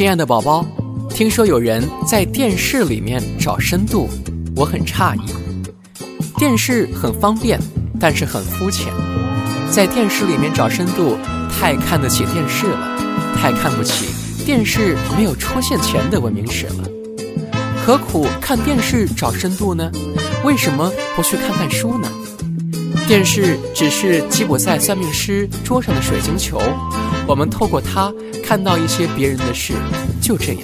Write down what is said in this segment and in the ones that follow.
亲爱的宝宝，听说有人在电视里面找深度，我很诧异。电视很方便，但是很肤浅。在电视里面找深度，太看得起电视了，太看不起电视没有出现前的文明史了。何苦看电视找深度呢？为什么不去看看书呢？电视只是吉普赛算命师桌上的水晶球，我们透过它看到一些别人的事，就这样。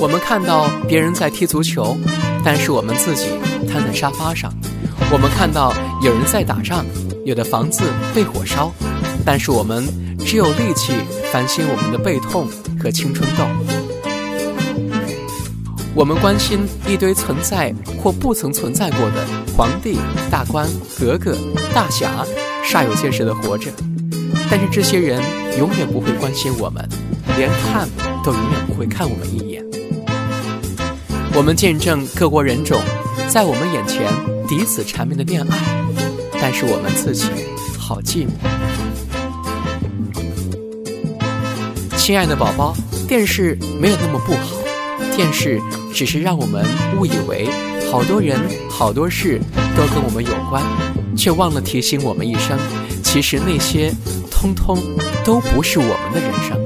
我们看到别人在踢足球，但是我们自己瘫在沙发上。我们看到有人在打仗，有的房子被火烧，但是我们只有力气反省我们的背痛和青春痘。我们关心一堆存在或不曾存在过的皇帝、大官、格格、大侠，煞有介事地活着，但是这些人永远不会关心我们，连看都永远不会看我们一眼。我们见证各国人种在我们眼前抵死缠绵的恋爱，但是我们自己好寂寞。亲爱的宝宝，电视没有那么不好，电视只是让我们误以为好多人好多事都跟我们有关，却忘了提醒我们一声，其实那些通通都不是我们的人生。